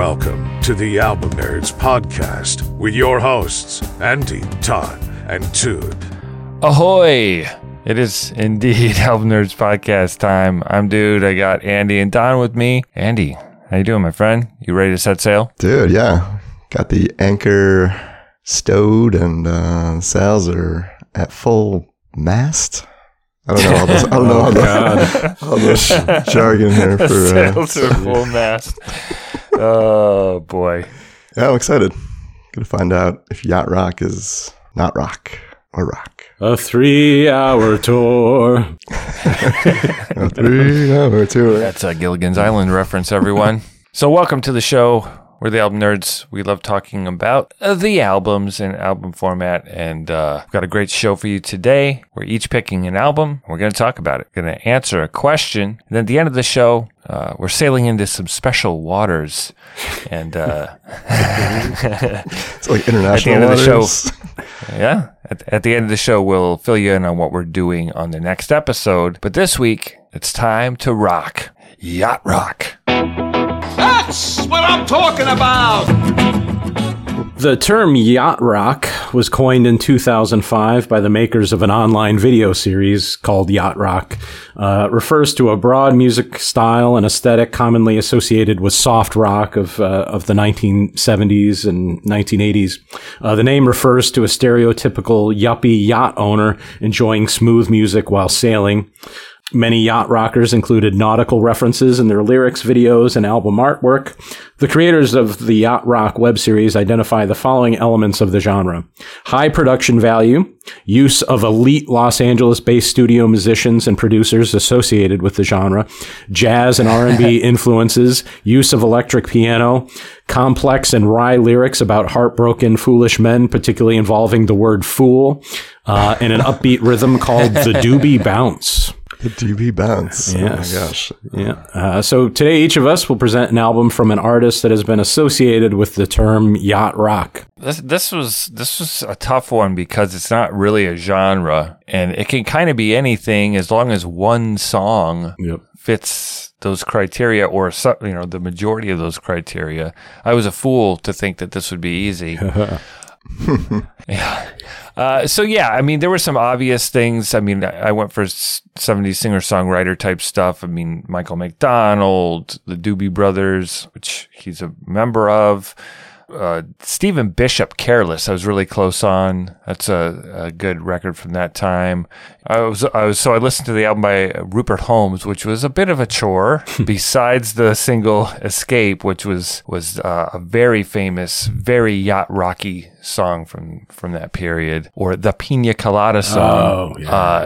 Welcome to the Album Nerds Podcast with your hosts, Andy, Todd, and Tood. Ahoy! It is indeed Album Nerds Podcast time. I'm Dude. I got Andy and Don with me. Andy, how you doing, my friend? You ready to set sail? Dude, yeah. Got the anchor stowed and sails are at full mast. I don't know all this. I don't know all this jargon here for sails are full mast. Oh boy! Yeah, I'm excited. Gonna find out if yacht rock is not rock or rock. A 3-hour tour. A 3-hour tour. That's a Gilligan's Island reference, everyone. So welcome to the show. We're the Album Nerds. We love talking about the albums in album format, and we've got a great show for you today. We're each picking an album. We're going to talk about it. We're going to answer a question. And at the end of the show, we're sailing into some special waters. And it's like international waters. At the end of the show, we'll fill you in on what we're doing on the next episode. But this week, it's time to rock. Yacht rock. That's what I'm talking about! The term yacht rock was coined in 2005 by the makers of an online video series called Yacht Rock. It refers to a broad music style and aesthetic commonly associated with soft rock of the 1970s and 1980s. The name refers to a stereotypical yuppie yacht owner enjoying smooth music while sailing. Many yacht rockers included nautical references in their lyrics, videos, and album artwork. The creators of the Yacht Rock web series identify the following elements of the genre. High production value, use of elite Los Angeles-based studio musicians and producers associated with the genre, jazz and R&B influences, use of electric piano, complex and wry lyrics about heartbroken, foolish men, particularly involving the word fool, and an upbeat rhythm called the Doobie Bounce. The Doobie Bounce. Yes. Oh my gosh. Yeah. So today, each of us will present an album from an artist that has been associated with the term yacht rock. This was a tough one because it's not really a genre, and it can kind of be anything as long as one song fits those criteria, or the majority of those criteria. I was a fool to think that this would be easy. Yeah. I mean, there were some obvious things. I mean, I went for 70s singer-songwriter type stuff. I mean, Michael McDonald, the Doobie Brothers, which he's a member of. Stephen Bishop, Careless, I was really close on. That's a good record from that time. I listened to the album by Rupert Holmes, which was a bit of a chore, besides the single Escape, which was a very famous, very yacht rocky song from that period. Or the Pina Colada song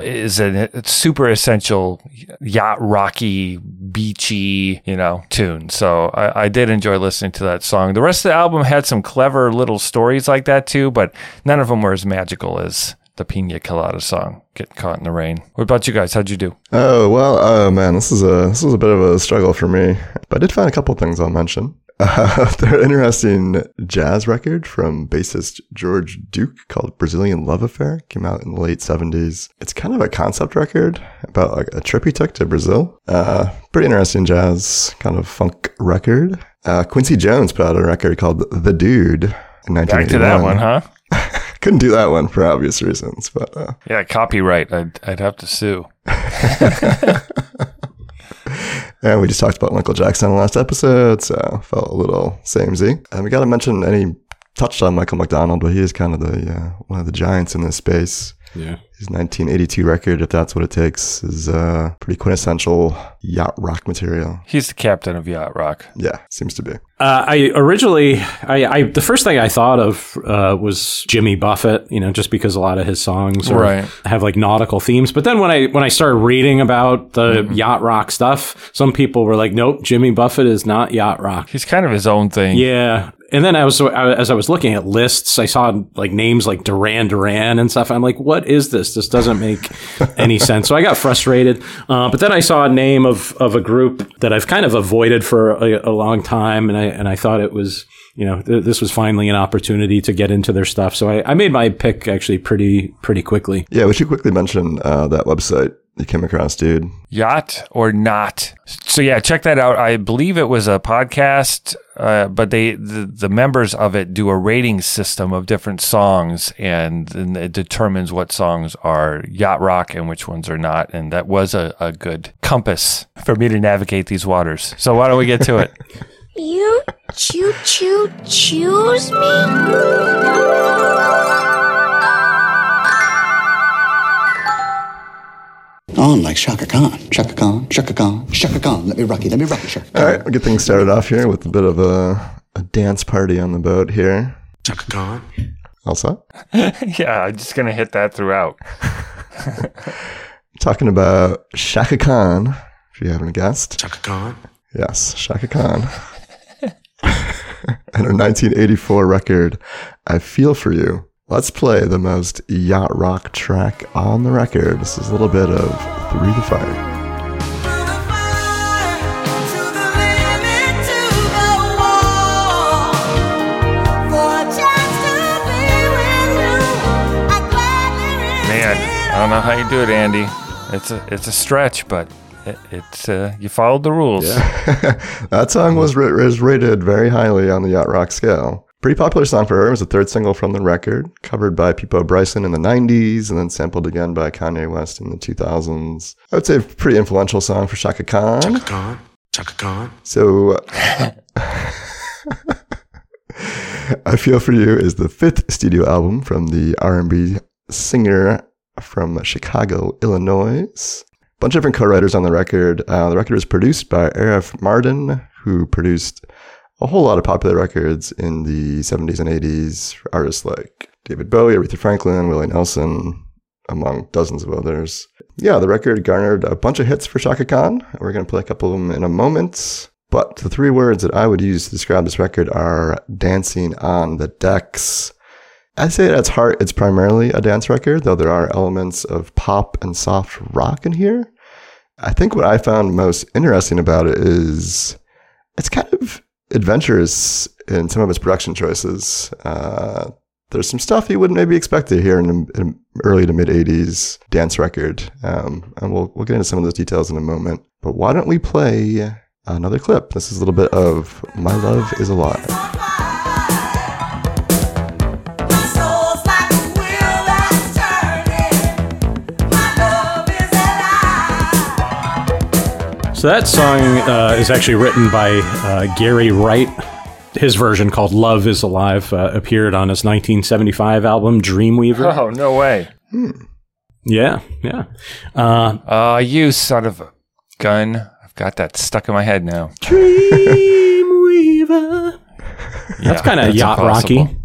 is a super essential yacht rocky, beachy, tune. So I did enjoy listening to that song. The rest of the album had some clever little stories like that too, but none of them were as magical as the Pina Colada song, Getting Caught in the Rain. What about you guys? How'd you do? Oh, well, man, this was a bit of a struggle for me, but I did find a couple things I'll mention. There's an interesting jazz record from bassist George Duke called Brazilian Love Affair. Came out in the late 70s. It's kind of a concept record about like a trip he took to Brazil. Pretty interesting jazz, kind of funk record. Quincy Jones put out a record called The Dude in 1981. Back to that one, huh? Couldn't do that one for obvious reasons, but yeah, copyright. I'd have to sue. And we just talked about Michael Jackson in the last episode, so felt a little samey. And we got to mention, and he touched on Michael McDonald, but he is kind of one of the giants in this space. Yeah. His 1982 record, If That's What It Takes, is pretty quintessential yacht rock material. He's the captain of yacht rock. Yeah, seems to be. The first thing I thought of was Jimmy Buffett, just because a lot of his songs have like nautical themes. But then when I started reading about the yacht rock stuff, some people were like, nope, Jimmy Buffett is not yacht rock. He's kind of his own thing. Yeah. And then as I was looking at lists, I saw like names like Duran Duran and stuff. I'm like, what is this? This doesn't make any sense. So I got frustrated. But then I saw a name of a group that I've kind of avoided for a long time. And I thought it was, this was finally an opportunity to get into their stuff. So I made my pick actually pretty quickly. Yeah, we should quickly mention that website, you came across, dude? Yacht or Not. So yeah, check that out. I believe it was a podcast, but the members of it do a rating system of different songs, and it determines what songs are yacht rock and which ones are not. And that was a good compass for me to navigate these waters. So why don't we get to it? You choose me? On like Chaka Khan, Chaka Khan, Chaka Khan, Chaka Khan, let me rock you, Chaka Khan. All right, we'll get things started off here with a bit of a dance party on the boat here. Chaka Khan. Elsa? Yeah, I'm just going to hit that throughout. Talking about Chaka Khan, if you haven't guessed. Chaka Khan? Yes, Chaka Khan. And her 1984 record, I Feel For You. Let's play the most yacht rock track on the record. This is a little bit of Through the Fire. Man, I don't know how you do it, Andy. It's a stretch, but it's you followed the rules. Yeah. That song was rated very highly on the yacht rock scale. Pretty popular song for her. It was the third single from the record, covered by Pepo Bryson in the 90s, and then sampled again by Kanye West in the 2000s. I would say a pretty influential song for Chaka Khan. Chaka Khan. Chaka Khan. So, I Feel For You is the fifth studio album from the R&B singer from Chicago, Illinois. A bunch of different co-writers on the record. The record was produced by Arif Mardin, who produced a whole lot of popular records in the 70s and 80s for artists like David Bowie, Aretha Franklin, Willie Nelson, among dozens of others. Yeah, the record garnered a bunch of hits for Chaka Khan. We're going to play a couple of them in a moment. But the three words that I would use to describe this record are dancing on the decks. I say at its heart, it's primarily a dance record, though there are elements of pop and soft rock in here. I think what I found most interesting about it is it's kind of adventures in some of its production choices. There's some stuff you wouldn't maybe expect to hear in an early to mid 80s dance record. And we'll get into some of those details in a moment. But why don't we play another clip? This is a little bit of My Love Is Alive. So that song is actually written by Gary Wright. His version, called Love Is Alive, appeared on his 1975 album, Dreamweaver. Oh, no way. Hmm. Yeah, yeah. You son of a gun. I've got that stuck in my head now. Dreamweaver. Yeah, that's kind of yacht impossible. Rocky.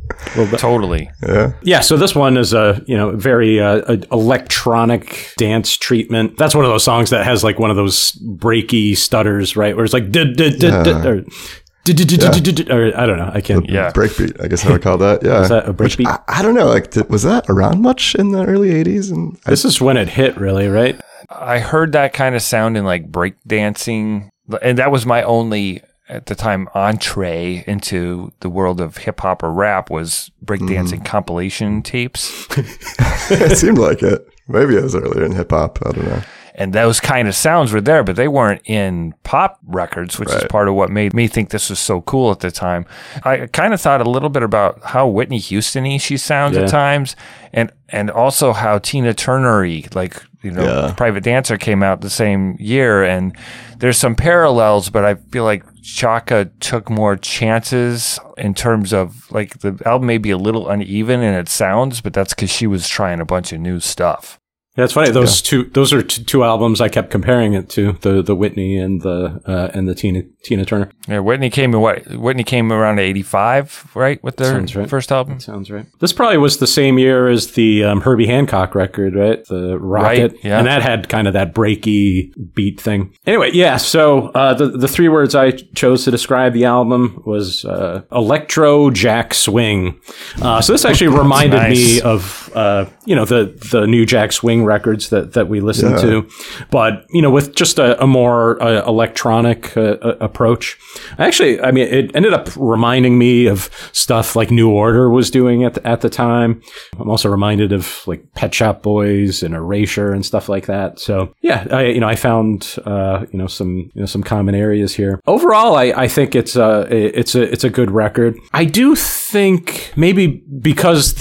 Totally. Yeah. Yeah. So this one is a very electronic dance treatment. That's one of those songs that has like one of those breaky stutters, right? Where it's like or I don't know. I can't. Yeah. Breakbeat. I guess I would call that. Yeah. Is that a breakbeat? I don't know. Like, was that around much in the early '80s? And this is when it hit, really, right? I heard that kind of sound in like break dancing, and that was my only, at the time, entree into the world of hip hop or rap was breakdancing compilation tapes. It seemed like it. Maybe it was earlier in hip hop. I don't know. And those kind of sounds were there, but they weren't in pop records, which is part of what made me think this was so cool at the time. I kind of thought a little bit about how Whitney Houston-y she sounds at times, and also how Tina Turner-y, like, Private Dancer came out the same year, and there's some parallels, but I feel like Chaka took more chances in terms of, like, the album may be a little uneven in its sounds, but that's because she was trying a bunch of new stuff. Yeah, it's funny. Those are two albums I kept comparing it to, the Whitney and the Tina Turner. Yeah, Whitney came around 85, right, with their first album. That sounds right. This probably was the same year as the Herbie Hancock record, right? The Rocket, and that had kind of that breaky beat thing. Anyway, yeah. So the three words I chose to describe the album was electro jack swing. So this actually reminded me of the new jack swing records that we listen to. But, you know, with just a more electronic approach. Actually, I mean, it ended up reminding me of stuff like New Order was doing at the time. I'm also reminded of like Pet Shop Boys and Erasure and stuff like that. So, yeah, I found, some common areas here. Overall, I think it's a good record. I do think maybe because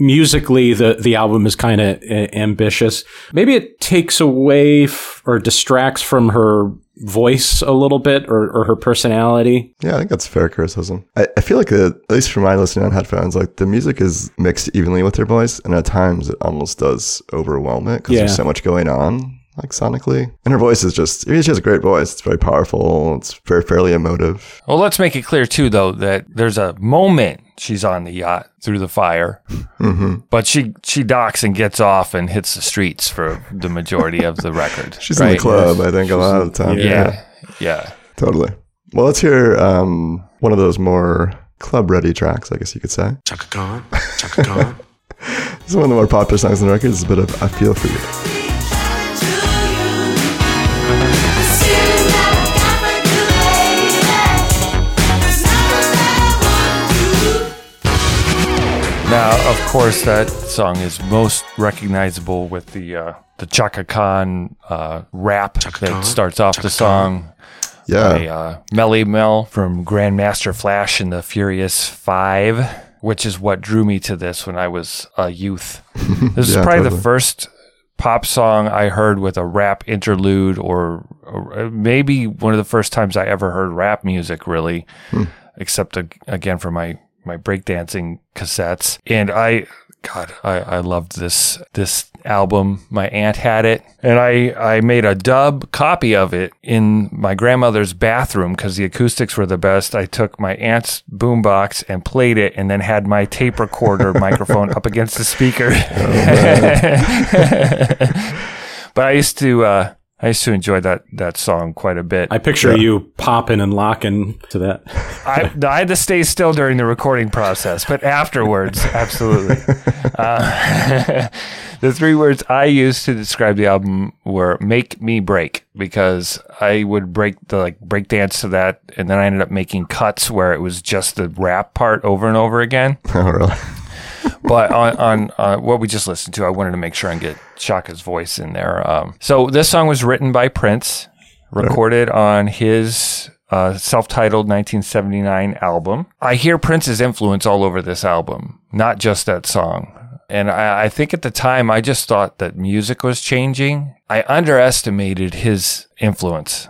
musically the album is kind of ambitious, maybe it takes away or distracts from her voice a little bit or her personality. Yeah, I think that's fair criticism. I feel like, at least for my listening on headphones, like the music is mixed evenly with her voice, and at times it almost does overwhelm it because there's so much going on. Like sonically. And her voice is just, I mean, she has a great voice. It's very powerful. It's fairly emotive. Well, let's make it clear too, though, that there's a moment she's on the yacht through the fire, but she docks and gets off and hits the streets for the majority of the record. She's in the club, I think, a lot of the time. Yeah. Totally. Well, let's hear one of those more club-ready tracks, I guess you could say. Chaka Khan, Chaka Khan. This is one of the more popular songs on the record. It's a bit of I Feel For You. Now, of course, that song is most recognizable with the Chaka Khan rap that starts off the song. Yeah, by Melly Mel from Grandmaster Flash and the Furious Five, which is what drew me to this when I was a youth. This is probably the first pop song I heard with a rap interlude, or maybe one of the first times I ever heard rap music, really, except again for my breakdancing cassettes. And I loved this album. My aunt had it, and I made a dub copy of it in my grandmother's bathroom because the acoustics were the best. I took my aunt's boombox and played it, and then had my tape recorder microphone up against the speaker. But I used to enjoy that song quite a bit. I picture you popping and locking to that. I had to stay still during the recording process, but afterwards, absolutely. The three words I used to describe the album were "make me break," because I would break dance to that, and then I ended up making cuts where it was just the rap part over and over again. Oh, really? But on what we just listened to, I wanted to make sure and get Chaka's voice in there. So this song was written by Prince, recorded on his self-titled 1979 album. I hear Prince's influence all over this album, not just that song. And I think at the time, I just thought that music was changing. I underestimated his influence.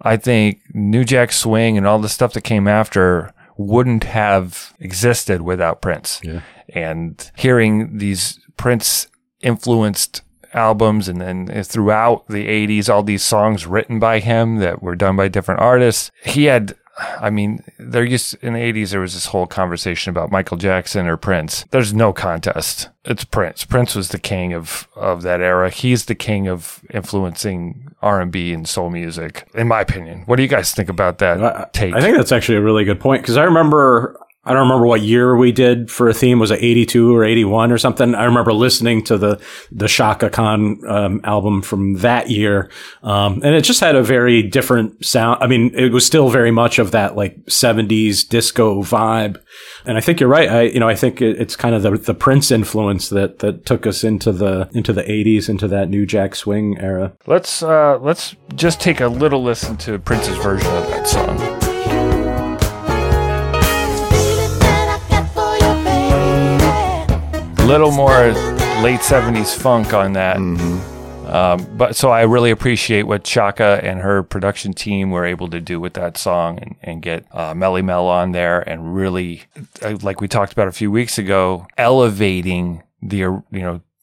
I think New Jack Swing and all the stuff that came after wouldn't have existed without Prince. Yeah. And hearing these Prince-influenced albums, and then throughout the 80s, all these songs written by him that were done by different artists. He had, I mean, in the 80s, there was this whole conversation about Michael Jackson or Prince. There's no contest. It's Prince. Prince was the king of that era. He's the king of influencing R&B and soul music, in my opinion. What do you guys think about that take? I think that's actually a really good point, because I don't remember what year we did for a theme. Was it 82 or 81 or something? I remember listening to the Chaka Khan album from that year. And it just had a very different sound. I mean, it was still very much of that like 70s disco vibe. And I think you're right. I think it's kind of the Prince influence that took us into the 80s, into that New Jack Swing era. Let's just take a little listen to Prince's version of that song. Little more late 70s funk on that. But so I really appreciate what Chaka and her production team were able to do with that song and get Melly Mel on there, and really, like we talked about a few weeks ago, elevating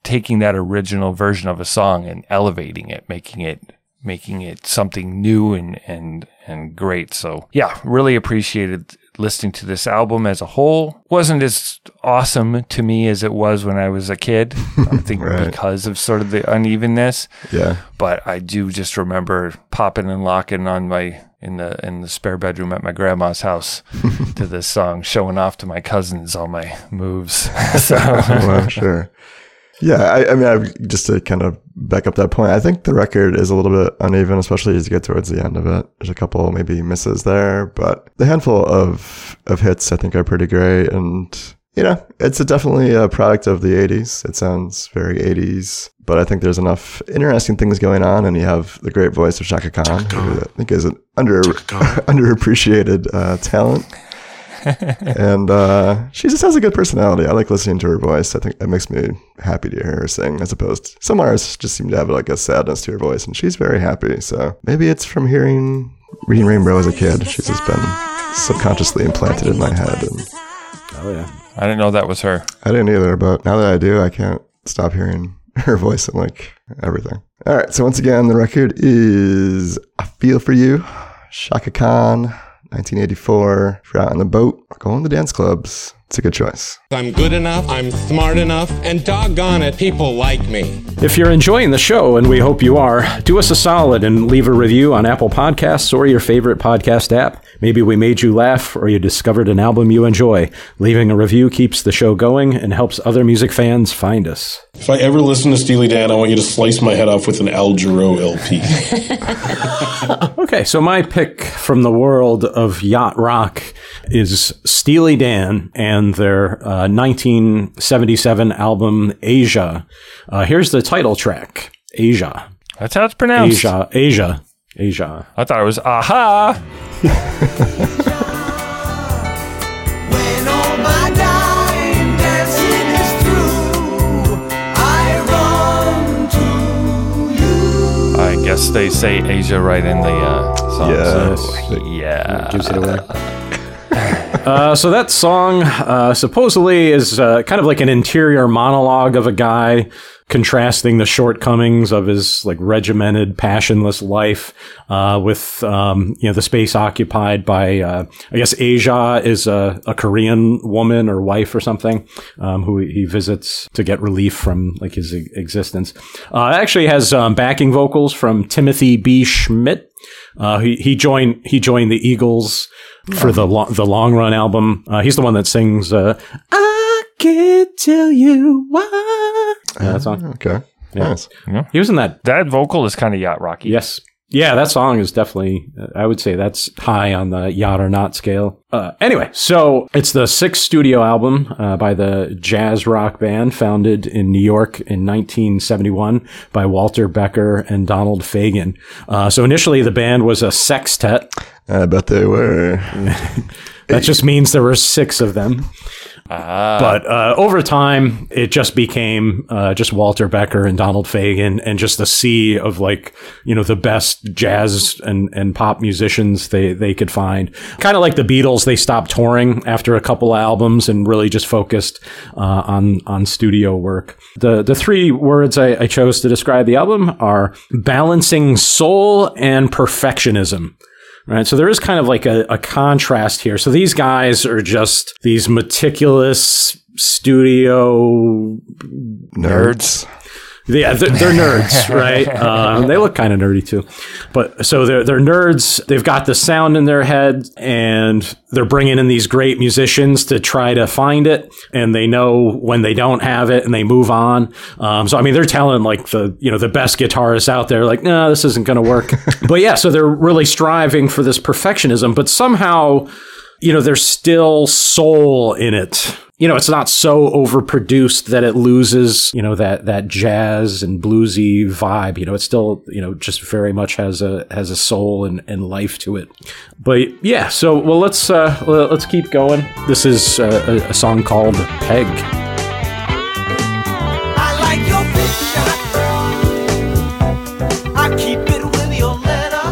taking that original version of a song and elevating it, making it something new and great. So yeah, really appreciated listening to this album as a whole. Wasn't as awesome to me as it was when I was a kid, I think. Because of sort of the unevenness. Yeah. But I do just remember popping and locking on in the spare bedroom at my grandma's house to this song, showing off to my cousins all my moves. So. Well, sure. Yeah, I mean, just to kind of back up that point, I think the record is a little bit uneven, especially as you get towards the end of it. There's a couple maybe misses there, but the handful of hits I think are pretty great. And, you know, it's definitely a product of the 80s. It sounds very 80s, but I think there's enough interesting things going on. And you have the great voice of Chaka Khan, who I think is an underappreciated talent. And she just has a good personality. I like listening to her voice. I think it makes me happy to hear her sing, as opposed to some artists just seem to have like a sadness to her voice, and she's very happy. So maybe it's from reading Rainbow as a kid. She's just been subconsciously implanted in my head. And oh yeah, I didn't know that was her. I didn't either, but now that I do, I can't stop hearing her voice and like everything. All right, so once again, the record is I Feel For You, Chaka Khan, 1984, if you're out on the boat, go in the dance clubs. It's a good choice. I'm good enough, I'm smart enough, and doggone it, people like me. If you're enjoying the show, and we hope you are, do us a solid and leave a review on Apple Podcasts or your favorite podcast app. Maybe we made you laugh or you discovered an album you enjoy. Leaving a review keeps the show going and helps other music fans find us. If I ever listen to Steely Dan, I want you to slice my head off with an Al Jarreau LP. Okay, so my pick from the world of yacht rock is Steely Dan and their 1977 album, Aja. Here's the title track, Aja. That's how it's pronounced. Aja, Aja, Aja. I thought it was aha. I guess they say Asia right in the song. Yes. So, yeah. Gives it away. So that song supposedly is kind of like an interior monologue of a guy contrasting the shortcomings of his like regimented, passionless life with the space occupied by I guess Aja is a Korean woman or wife or something who he visits to get relief from like his existence. It actually has backing vocals from Timothy B. Schmidt. He joined the Eagles for the Long Run album. He's the one that sings I Can't Tell You Why. That song. Okay. Yeah. Nice. Yeah. He was in that. That vocal is kind of yacht rocky. Yes. Yeah, that song is definitely, I would say that's high on the yacht or not scale. Anyway, so it's the 6th studio album by the jazz rock band founded in New York in 1971 by Walter Becker and Donald Fagen. So initially the band was a sextet. I bet they were. That just means there were 6 of them. But over time, it just became just Walter Becker and Donald Fagen and just the sea of like, you know, the best jazz and pop musicians they could find. Kind of like the Beatles, they stopped touring after a couple albums and really just focused on studio work. The 3 words I chose to describe the album are balancing soul and perfectionism. Right. So there is kind of like a contrast here. So these guys are just these meticulous studio nerds. Yeah, they're nerds, right? They look kind of nerdy too. But so they're nerds. They've got the sound in their head and they're bringing in these great musicians to try to find it. And they know when they don't have it and they move on. So, I mean, they're telling like the best guitarists out there, like, no, this isn't going to work. But yeah, so they're really striving for this perfectionism, but somehow, you know, there's still soul in it. You know, it's not so overproduced that it loses, you know, that jazz and bluesy vibe. You know, it still, you know, just very much has a soul and life to it. But yeah, so well, let's keep going. This is a song called Peg. I like your picture. I keep it with your letter.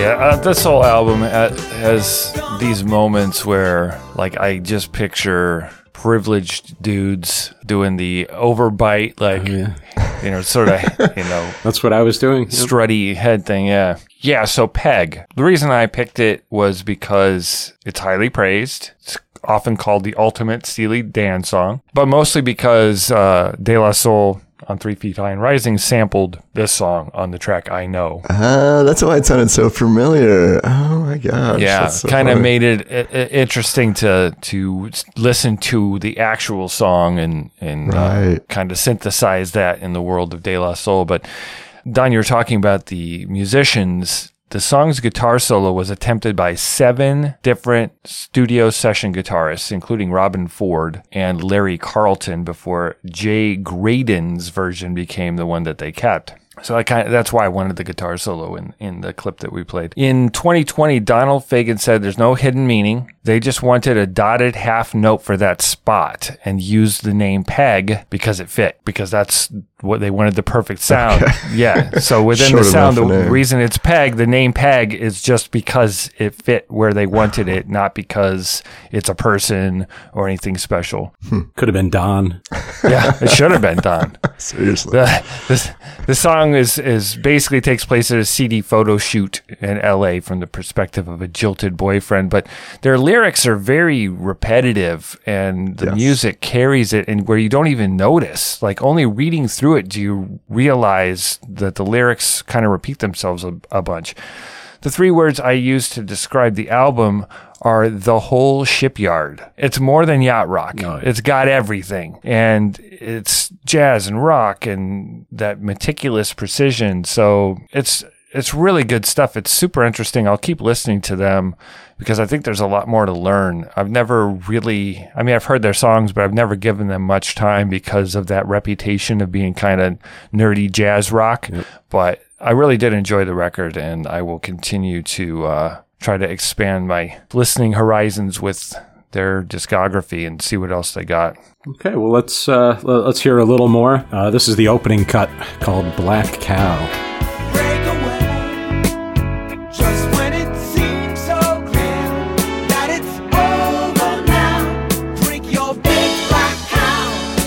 Yeah, this whole album has these moments where, like, I just picture privileged dudes doing the overbite, like, you know, sort of, you know. That's what I was doing. Strutty head thing, yeah. Yeah, so Peg. The reason I picked it was because it's highly praised. It's often called the ultimate Steely Dan song, but mostly because De La Soul, on 3 Feet High and Rising sampled this song on the track I Know. That's why it sounded so familiar. Oh my gosh. Yeah, so kind of made it interesting to listen to the actual song and kind of synthesize that in the world of De La Soul. But Don, you're talking about the musicians. The song's guitar solo was attempted by 7 different studio session guitarists, including Robin Ford and Larry Carlton, before Jay Graydon's version became the one that they kept. So that's why I wanted the guitar solo in the clip that we played. In 2020, Donald Fagen said there's no hidden meaning. They just wanted a dotted half note for that spot and used the name Peg because it fit, because that's what they wanted, the perfect sound. Okay. Yeah. So within the sound, the reason it's Peg, the name Peg, is just because it fit where they wanted it, not because it's a person or anything special. Could have been Don. Yeah, it should have been Don. Seriously. The song is basically takes place at a CD photo shoot in LA from the perspective of a jilted boyfriend, but their lyrics are very repetitive and the music carries it, and where you don't even notice, like only reading through it do you realize that the lyrics kind of repeat themselves a bunch. The 3 words I use to describe the album are the whole shipyard. It's more than yacht rock. No. It's got everything. And it's jazz and rock and that meticulous precision. So it's really good stuff. It's super interesting. I'll keep listening to them because I think there's a lot more to learn. I've never really, I mean, I've heard their songs, but I've never given them much time because of that reputation of being kind of nerdy jazz rock. Yep. But I really did enjoy the record, and I will continue to try to expand my listening horizons with their discography and see what else they got. Okay, well, let's hear a little more. This is the opening cut called Black Cow.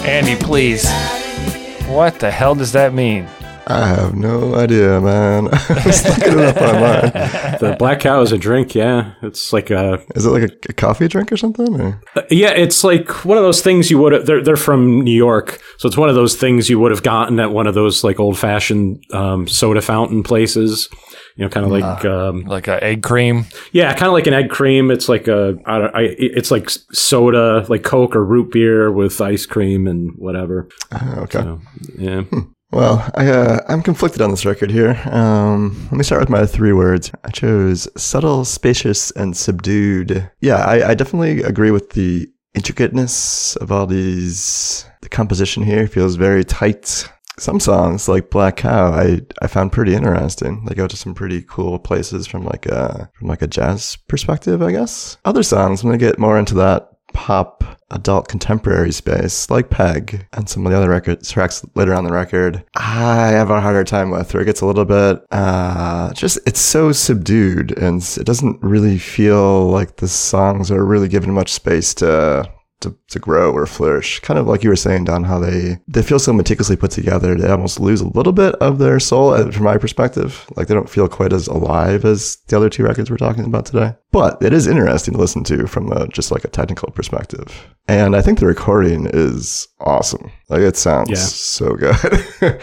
Andy, please. What the hell does that mean? I have no idea, man. I was looking it up online. The Black Cow is a drink, yeah. It's like a... Is it like a coffee drink or something? Or? Yeah, it's like one of those things you would have... They're from New York, so it's one of those things you would have gotten at one of those like old-fashioned soda fountain places. You know, kind of like an egg cream. Yeah, kind of like an egg cream. It's like it's like soda, like Coke or root beer with ice cream and whatever. Okay. So, yeah. Well, I'm conflicted on this record here. Let me start with my 3 words. I chose subtle, spacious, and subdued. Yeah, I definitely agree with the intricateness of all these. The composition here feels very tight. Some songs like Black Cow I found pretty interesting. They go to some pretty cool places from like a jazz perspective, I guess. Other songs, I'm gonna get more into that pop adult contemporary space, like Peg and some of the other tracks later on the record, I have a harder time with, where it gets a little bit just, it's so subdued and it doesn't really feel like the songs are really given much space to grow or flourish. Kind of like you were saying, Don, how they feel so meticulously put together, they almost lose a little bit of their soul from my perspective. Like, they don't feel quite as alive as the other 2 records we're talking about today. But it is interesting to listen to from just like a technical perspective. And I think the recording is awesome. Like, it sounds so good.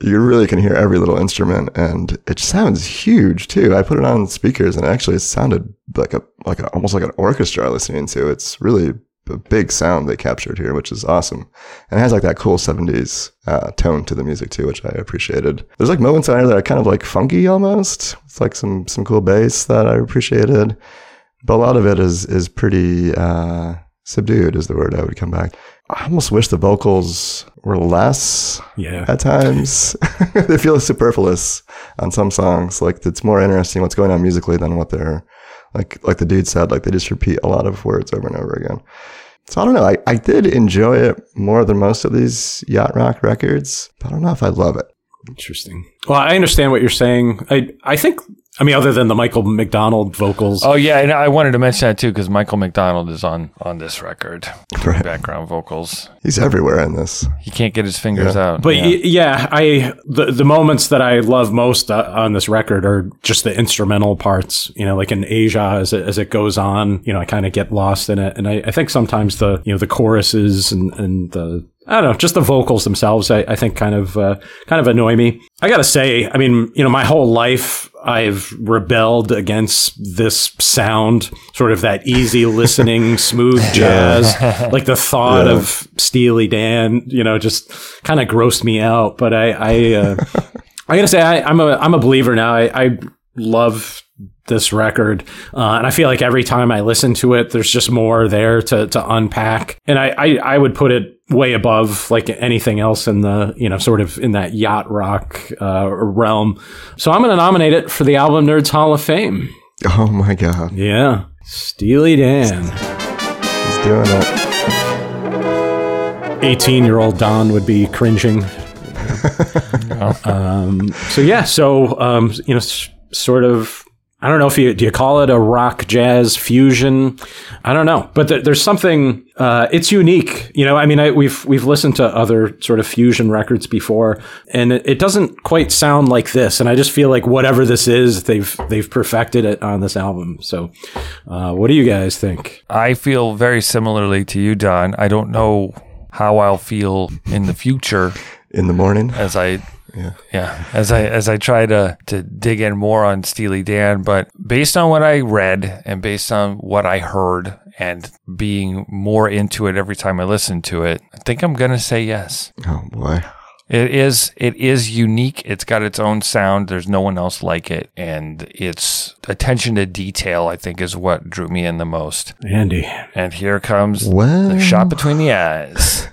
You really can hear every little instrument, and it sounds huge too. I put it on speakers, and actually it sounded like almost like an orchestra listening to. It's really a big sound they captured here, which is awesome, and it has like that cool 70s tone to the music too, which I appreciated. There's like moments on here that are kind of like funky almost. It's like some cool bass that I appreciated, but a lot of it is pretty subdued is the word I would come back. I almost wish the vocals were less at times. They feel superfluous on some songs. Like, it's more interesting what's going on musically than what they're like the dude said, like they just repeat a lot of words over and over again. So I don't know. I did enjoy it more than most of these yacht rock records, but I don't know if I love it. Interesting. Well, I understand what you're saying. I think, I mean, other than the Michael McDonald vocals. Oh, yeah. And I wanted to mention that, too, because Michael McDonald is on this record. Right. Background vocals. He's everywhere in this. He can't get his fingers out. But, the moments that I love most on this record are just the instrumental parts. You know, like in Aja, as it goes on, you know, I kind of get lost in it. And I think sometimes the choruses and the... I don't know, just the vocals themselves, I think kind of annoy me. I gotta say, I mean, you know, my whole life I've rebelled against this sound, sort of that easy listening, smooth jazz, like the thought of Steely Dan, you know, just kind of grossed me out. But I gotta say, I'm a believer now. I love this record, and I feel like every time I listen to it, there's just more there to unpack. And I would put it way above like anything else in the, you know, sort of in that yacht rock realm. So I'm going to nominate it for the Album Nerds Hall of Fame. Oh my God. Yeah. Steely Dan. He's doing it. 18-year-old Don would be cringing. You know, sort of, I don't know if do you call it a rock jazz fusion? I don't know, but there's something, it's unique. You know, I mean, we've listened to other sort of fusion records before, and it doesn't quite sound like this. And I just feel like whatever this is, they've perfected it on this album. So, what do you guys think? I feel very similarly to you, Don. I don't know how I'll feel in the future. In the morning? As I try to dig in more on Steely Dan, but based on what I read and based on what I heard and being more into it every time I listen to it, I think I'm going to say yes. Oh boy. It is unique. It's got its own sound. There's no one else like it. And its attention to detail, I think, is what drew me in the most. Andy. And here comes the shot between the eyes.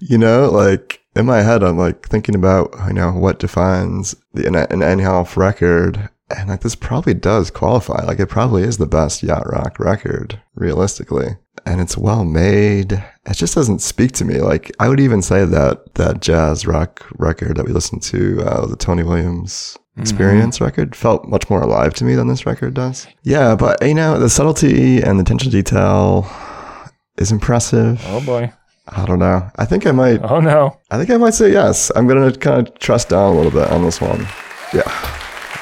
You know, like, in my head, I'm like thinking about, you know, what defines an N-Half record. And like, this probably does qualify. Like, it probably is the best yacht rock record, realistically. And it's well made. It just doesn't speak to me. Like, I would even say that jazz rock record that we listened to, the Tony Williams Experience record, felt much more alive to me than this record does. Yeah, but, you know, the subtlety and the attention to detail is impressive. Oh, boy. I don't know. I think I might. Oh, no. I think I might say yes. I'm going to kind of trust down a little bit on this one. Yeah.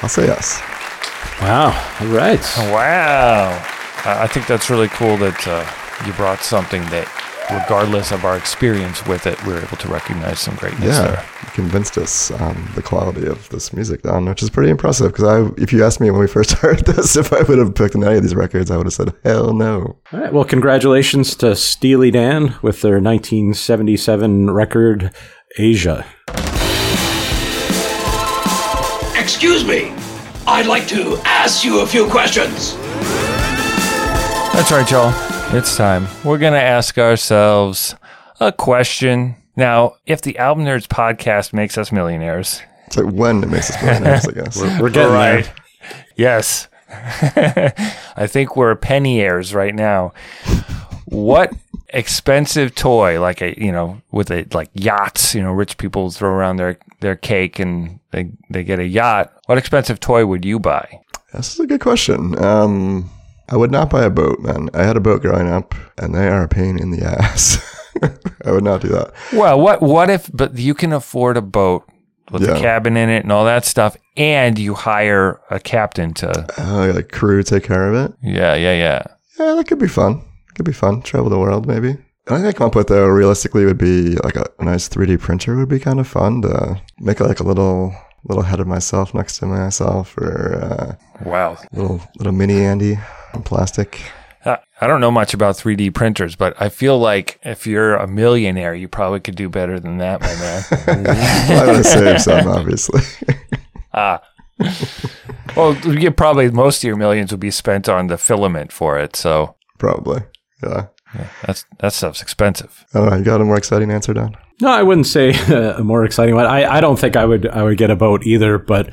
I'll say yes. Wow. All right. Wow. I think that's really cool that you brought something that, regardless of our experience with it, we were able to recognize some greatness there. You convinced us on the quality of this music, Don, which is pretty impressive. Because if you asked me when we first heard this, if I would have picked any of these records, I would have said, hell no. All right. Well, congratulations to Steely Dan with their 1977 record, Aja. Excuse me. I'd like to ask you a few questions. That's right, y'all. It's time. We're going to ask ourselves a question. Now, if the Album Nerds podcast makes us millionaires. It's like when it makes us millionaires, I guess. We're getting right. Yes. I think we're penny-aires right now. What expensive toy, like a, you know, with a, like yachts, you know, rich people throw around their cake and they get a yacht. What expensive toy would you buy? This is a good question. I would not buy a boat, man. I had a boat growing up, and they are a pain in the ass. I would not do that. Well, what if, but you can afford a boat with a cabin in it and all that stuff, and you hire a captain to... like crew take care of it? Yeah. Yeah, that could be fun. Travel the world, maybe. The only thing I come up with, though, realistically, would be like a nice 3D printer would be kind of fun to make like a little head of myself next to myself, or little mini Andy in plastic. I don't know much about 3D printers, but I feel like if you're a millionaire, you probably could do better than that, my man. I would save some, obviously. Well, you probably most of your millions would be spent on the filament for it, so probably, yeah. Yeah, that stuff's expensive. I don't know, you got a more exciting answer, Don? No, I wouldn't say a more exciting one. I don't think I would get a boat either, but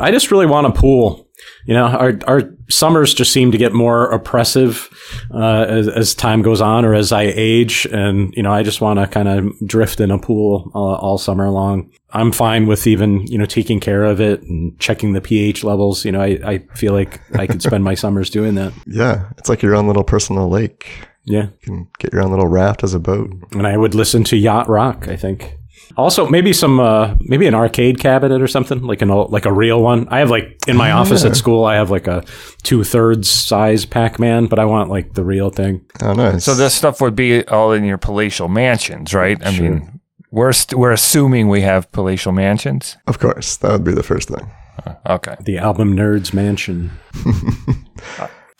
I just really want a pool. You know, our summers just seem to get more oppressive as time goes on or as I age. And, you know, I just want to kind of drift in a pool all summer long. I'm fine with even, you know, taking care of it and checking the pH levels. You know, I feel like I could spend my summers doing that. Yeah, it's like your own little personal lake. Yeah. You can get your own little raft as a boat. And I would listen to yacht rock, I think. Also, maybe some maybe an arcade cabinet or something, like a real one. I have like in my office at school, I have like a 2/3 size Pac-Man, but I want like the real thing. Oh, nice. So this stuff would be all in your palatial mansions, right? Sure. I mean, we're assuming we have palatial mansions. Of course, that would be the first thing. Okay. The Album Nerds Mansion.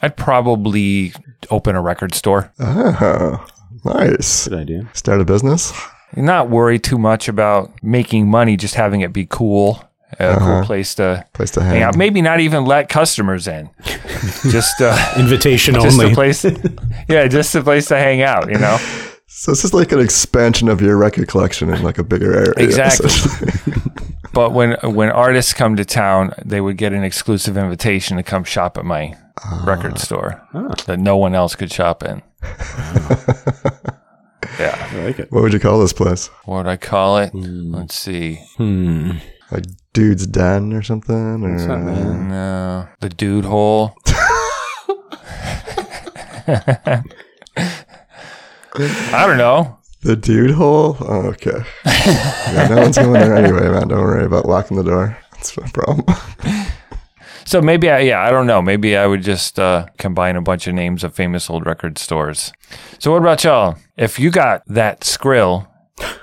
I'd probably open a record store. Oh, nice. Good idea. Start a business. Not worry too much about making money, just having it be cool. Cool place to hang out. Maybe not even let customers in. Just invitation just only. Just a place to hang out, you know? So this is like an expansion of your record collection in like a bigger area. Exactly. But when artists come to town, they would get an exclusive invitation to come shop at my record store that no one else could shop in. Yeah. I like it. What would you call this place? What would I call it? Let's see. Like Dude's Den or something? Or no. The Dude Hole. I don't know. The Dude Hole? Oh, okay. Yeah, no one's going there anyway, man. Don't worry about locking the door. That's no problem. So maybe, I don't know. Maybe I would just combine a bunch of names of famous old record stores. So what about y'all? If you got that skrill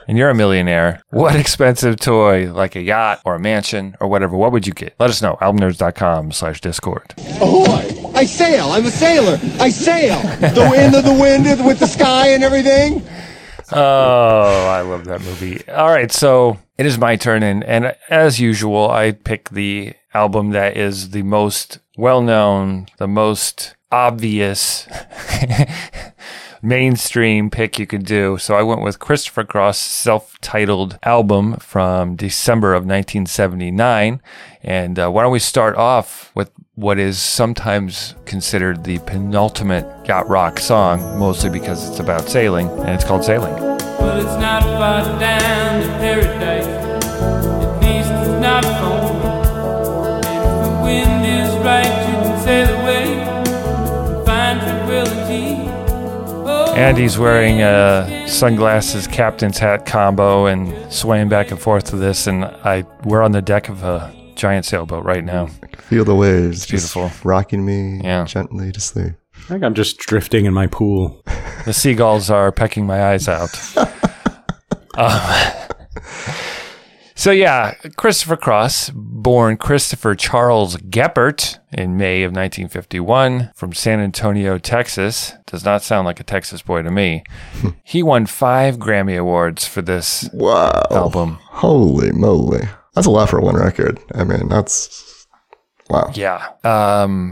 and you're a millionaire, what expensive toy, like a yacht or a mansion or whatever, what would you get? Let us know. albumnerds.com/discord. Ahoy! I sail. I'm a sailor. I sail. The wind of the wind with the sky and everything. Oh, I love that movie. All right, so it is my turn, and as usual, I pick the album that is the most well-known, the most obvious mainstream pick you could do. So I went with Christopher Cross' self-titled album from December of 1979. And why don't we start off with what is sometimes considered the penultimate yacht rock song, mostly because it's about sailing, and it's called Sailing. Well, it's not far down to paradise. At least it's not for me. And if the wind is right, you can sail away and find tranquility. And he's wearing a sunglasses, captain's hat combo, and swaying back and forth to this. And we're on the deck of a giant sailboat right now. I can feel the waves. It's beautiful. Just rocking me gently to sleep. I think I'm just drifting in my pool. The seagulls are pecking my eyes out. So yeah, Christopher Cross, born Christopher Charles Geppert in May of 1951 from San Antonio, Texas. Does not sound like a Texas boy to me. He won 5 Grammy Awards for this album. Holy moly. That's a lot for one record. I mean, that's... wow. Yeah.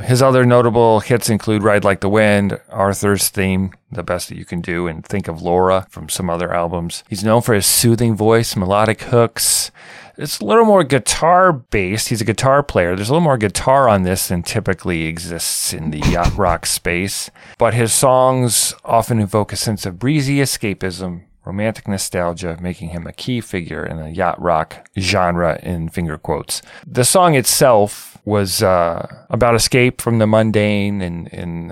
His other notable hits include Ride Like the Wind, Arthur's Theme, The Best That You Can Do, and Think of Laura from some other albums. He's known for his soothing voice, melodic hooks. It's a little more guitar-based. He's a guitar player. There's a little more guitar on this than typically exists in the yacht rock space. But his songs often evoke a sense of breezy escapism, romantic nostalgia, making him a key figure in the yacht rock genre, in finger quotes. The song itself was about escape from the mundane and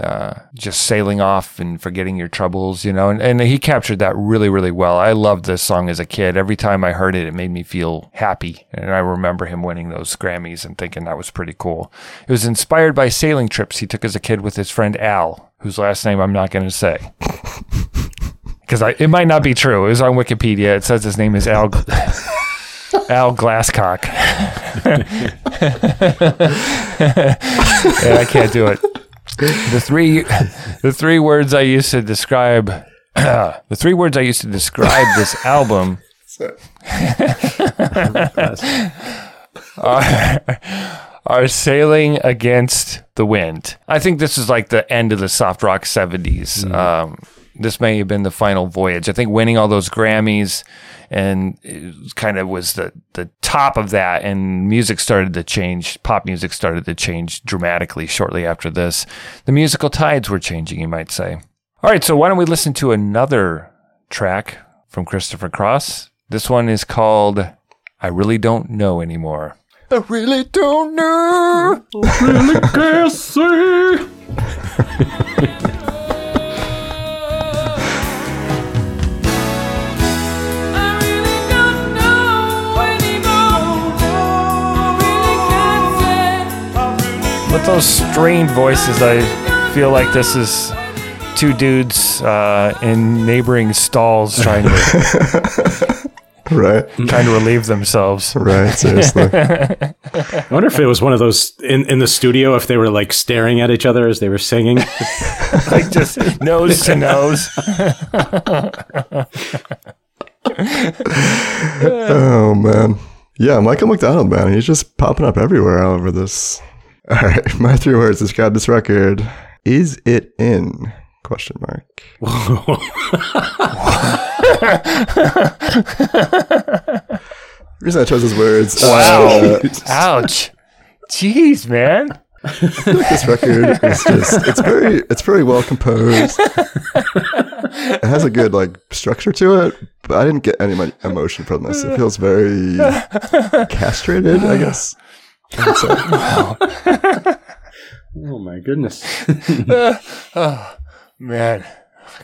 just sailing off and forgetting your troubles, you know, and he captured that really, really well. I loved this song as a kid. Every time I heard it, it made me feel happy, and I remember him winning those Grammys and thinking that was pretty cool. It was inspired by sailing trips he took as a kid with his friend Al, whose last name I'm not going to say. Because it might not be true. It was on Wikipedia. It says his name is Al Glasscock. Yeah, I can't do it. The three words I used to describe this album are Sailing Against the Wind. I think this is like the end of the soft rock 70s. Mm. This may have been the final voyage. I think winning all those Grammys and it kind of was the top of that, and music started to change. Pop music started to change dramatically shortly after this. The musical tides were changing, you might say. All right, so why don't we listen to another track from Christopher Cross? This one is called I Really Don't Know Anymore. I really don't know. I really can't see. I really don't know. with those strained voices, I feel like this is two dudes in neighboring stalls trying to trying to relieve themselves. Right, seriously. I wonder if it was one of those in the studio, if they were like staring at each other as they were singing. Like just nose to nose. Oh, man. Yeah, Michael McDonald, man. He's just popping up everywhere all over this. All right, my three words to describe this record. Is it in? Question mark. The reason I chose those words. Wow. Ouch. Jeez, man. I feel like this record is just, it's very well composed. It has a good like structure to it, but I didn't get any emotion from this. It feels very castrated, I guess. Wow. Oh my goodness. Oh man,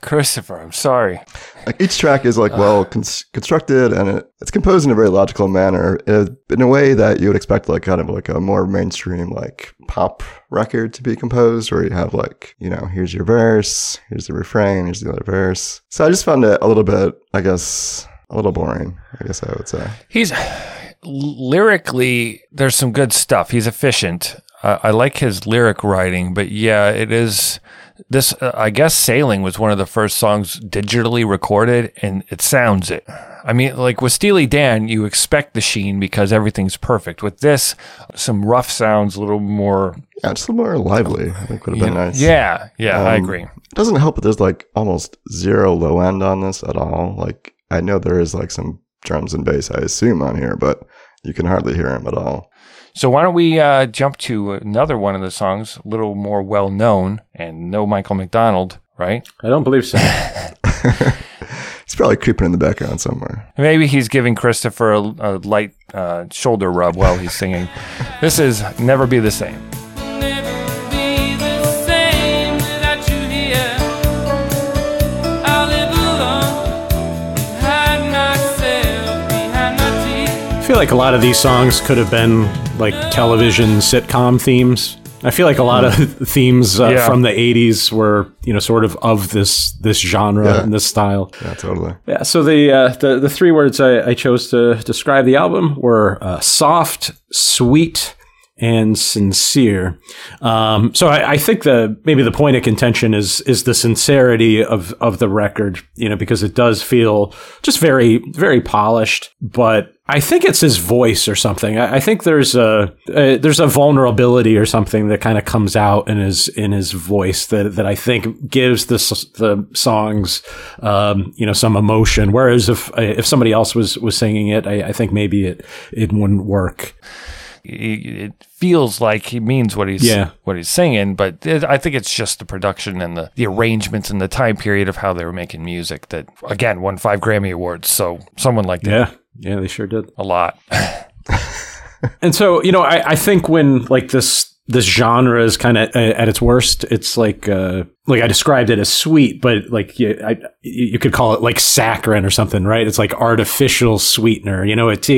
Christopher, I'm sorry. Like each track is like well constructed, and it's composed in a very logical manner, in a way that you would expect like kind of like a more mainstream like pop record to be composed, where you have like, you know, here's your verse, here's the refrain, here's the other verse. So I just found it a little bit, I guess, a little boring, I guess I would say. He's lyrically, there's some good stuff. He's efficient. I like his lyric writing, but yeah, it is this. I guess Sailing was one of the first songs digitally recorded, and it sounds it. I mean, like with Steely Dan, you expect the sheen because everything's perfect. With this, some rough sounds, a little more. Yeah, just a little more lively, I think would have been nice. Yeah, yeah, I agree. It doesn't help that there's like almost zero low end on this at all. Like, I know there is like some drums and bass, I assume, on here, but you can hardly hear him at all. So why don't we jump to another one of the songs, a little more well-known, and no Michael McDonald, right? I don't believe so. He's probably creeping in the background somewhere. Maybe he's giving Christopher a light shoulder rub while he's singing. This is Never Be the Same. I feel like a lot of these songs could have been like television sitcom themes. I feel like a lot of themes from the 80s were, you know, sort of this genre and this style. Yeah, totally. Yeah. So the three words I chose to describe the album were soft, sweet, and sincere. So I think maybe the point of contention is the sincerity of the record, you know, because it does feel just very, very polished, but I think it's his voice or something. I think there's a vulnerability or something that kind of comes out in his voice that I think gives the songs, you know, some emotion. Whereas if somebody else was singing it, I think maybe it wouldn't work. It feels like he means what he's singing, but I think it's just the production and the arrangements and the time period of how they were making music that, again, won 5 Grammy Awards. So someone like that. Yeah, they sure did. A lot. And so, you know, I think when like this genre is kind of at its worst, it's like I described it as sweet, but like you could call it like saccharin or something, right? It's like artificial sweetener, you know, it's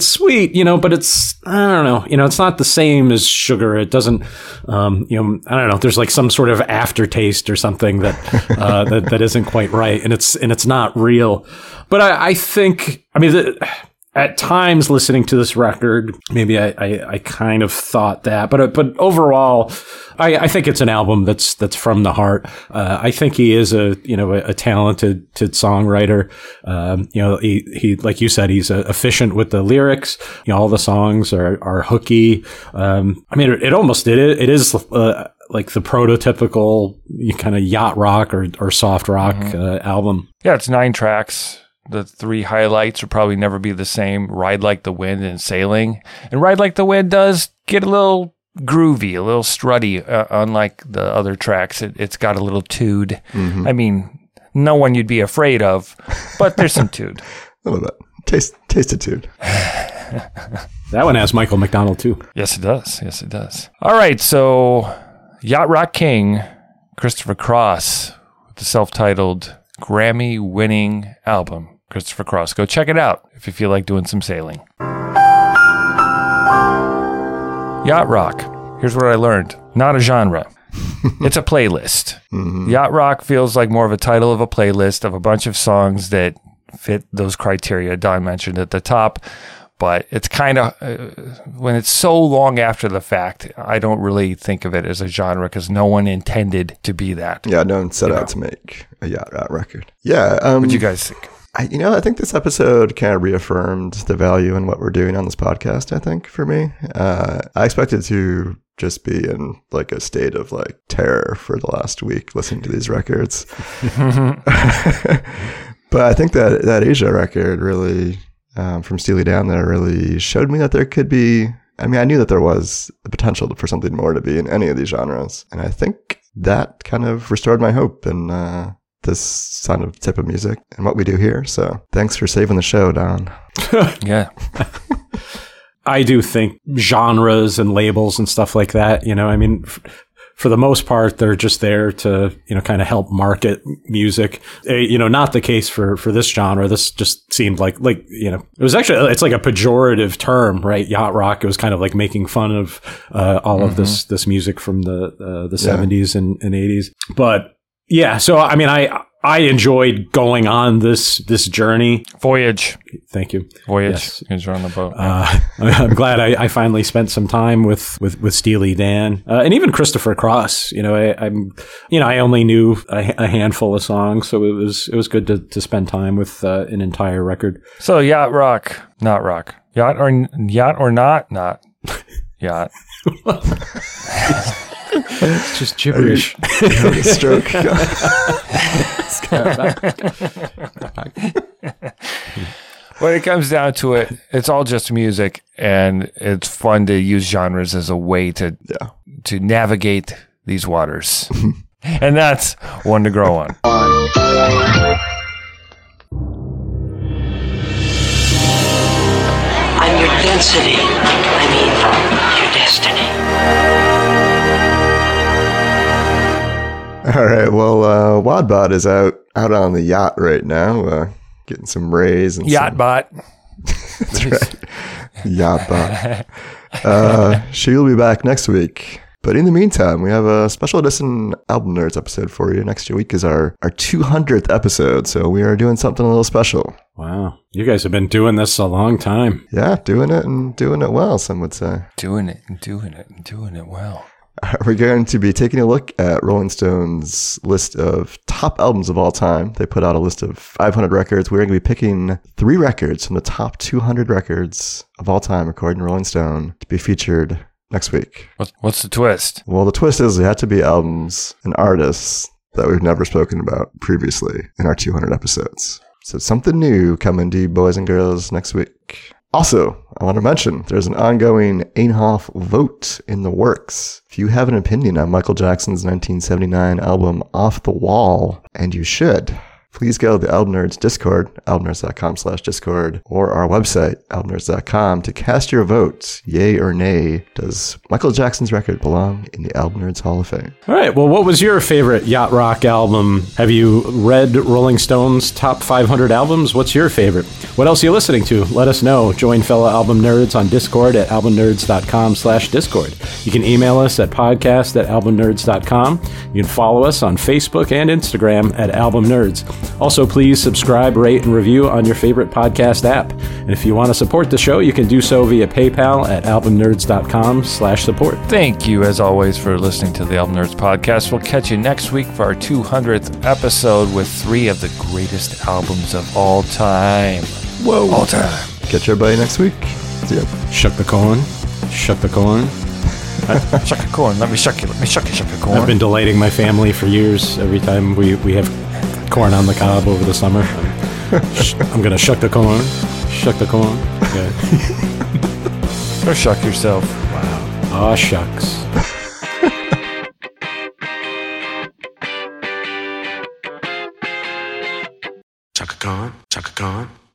sweet, you know, but it's, I don't know, you know, it's not the same as sugar. It doesn't, you know, I don't know, there's like some sort of aftertaste or something that isn't quite right. And it's not real. But I think, I mean, at times listening to this record, maybe I kind of thought that, but overall, I think it's an album that's from the heart. I think he is a talented songwriter. You know, he like you said, he's efficient with the lyrics. You know, all the songs are hooky. I mean, it almost did it. It is like the prototypical kind of yacht rock or soft rock album. Yeah, it's 9 tracks. The 3 highlights will probably Never Be the Same, Ride Like the Wind, and Sailing. And Ride Like the Wind does get a little groovy, a little strutty, unlike the other tracks. It's got a little tude. Mm-hmm. I mean, no one you'd be afraid of, but there's some tude. A little bit. Tasted tude. That one has Michael McDonald, too. Yes, it does. Yes, it does. All right, so Yacht Rock King, Christopher Cross, with the self-titled Grammy-winning album. Christopher Cross. Go check it out if you feel like doing some sailing. Yacht Rock. Here's what I learned. Not a genre. It's a playlist. Mm-hmm. Yacht rock feels like more of a title of a playlist of a bunch of songs that fit those criteria Don mentioned at the top. But it's kind of, when it's so long after the fact, I don't really think of it as a genre because no one intended to be that. Yeah, no one set out to make a yacht rock record. Yeah. What do you guys think? I think this episode kind of reaffirmed the value in what we're doing on this podcast, I think, for me. I expected to just be in like a state of like terror for the last week listening to these records. But I think that Aja record really... from Steely Dan there really showed me that there could be, I knew that there was the potential for something more to be in any of these genres. And I think that kind of restored my hope in this sound of type of music and what we do here. So thanks for saving the show, Don. Yeah. I do think genres and labels and stuff like that, for the most part, they're just there to, kind of help market music. Not the case for this genre. This just seemed like it was actually, it's like a pejorative term, right? Yacht rock. It was kind of like making fun of all of this music from the 70s and 80s. But yeah, so I enjoyed going on this journey. Voyage. Thank you. Voyage. Yes. You're on the boat. I'm glad I finally spent some time with Steely Dan and even Christopher Cross. I only knew a handful of songs, so it was good to spend time with an entire record. So yacht rock, not rock. Yacht or not yacht. It's just gibberish. Stroke. When it comes down to it, it's all just music, and it's fun to use genres as a way to navigate these waters. And that's one to grow on. I'm your density. Your destiny. All right, well, Wadbot is out on the yacht right now, getting some rays. And Yachtbot. That's right. Yachtbot. She will be back next week. But in the meantime, we have a special edition Album Nerds episode for you. Next week is our 200th episode, so we are doing something a little special. Wow. You guys have been doing this a long time. Yeah, doing it and doing it well, some would say. Doing it and doing it and doing it well. We're going to be taking a look at Rolling Stone's list of top albums of all time. They put out a list of 500 records. We're going to be picking 3 records from the top 200 records of all time, according to Rolling Stone, to be featured next week. What's the twist? Well, the twist is they had to be albums and artists that we've never spoken about previously in our 200 episodes. So something new coming to you, boys and girls, next week. Also, I want to mention there's an ongoing Einhof vote in the works. If you have an opinion on Michael Jackson's 1979 album Off the Wall, and you should, please go to the Album Nerds Discord, albumnerds.com/discord, or our website, albumnerds.com, to cast your vote, yay or nay. Does Michael Jackson's record belong in the Album Nerds Hall of Fame? All right, well, what was your favorite yacht rock album? Have you read Rolling Stone's top 500 albums? What's your favorite? What else are you listening to? Let us know. Join fellow Album Nerds on Discord at albumnerds.com/discord. You can email us at podcast@albumnerds.com. You can follow us on Facebook and Instagram at Album Nerds. Also, please subscribe, rate, and review on your favorite podcast app. And if you want to support the show, you can do so via PayPal at albumnerds.com/support. Thank you, as always, for listening to the Album Nerds podcast. We'll catch you next week for our 200th episode with 3 of the greatest albums of all time. Whoa. All time. Catch everybody next week. See ya. Shuck the corn. Shuck the corn. Shuck the corn. Let me shuck you. Let me shuck you, shuck the corn. I've been delighting my family for years every time we have... corn on the cob over the summer. I'm gonna shuck the corn. Shuck the corn. Okay. Go shuck yourself. Wow. Aw, shucks. Chaka Khan. Chaka Khan.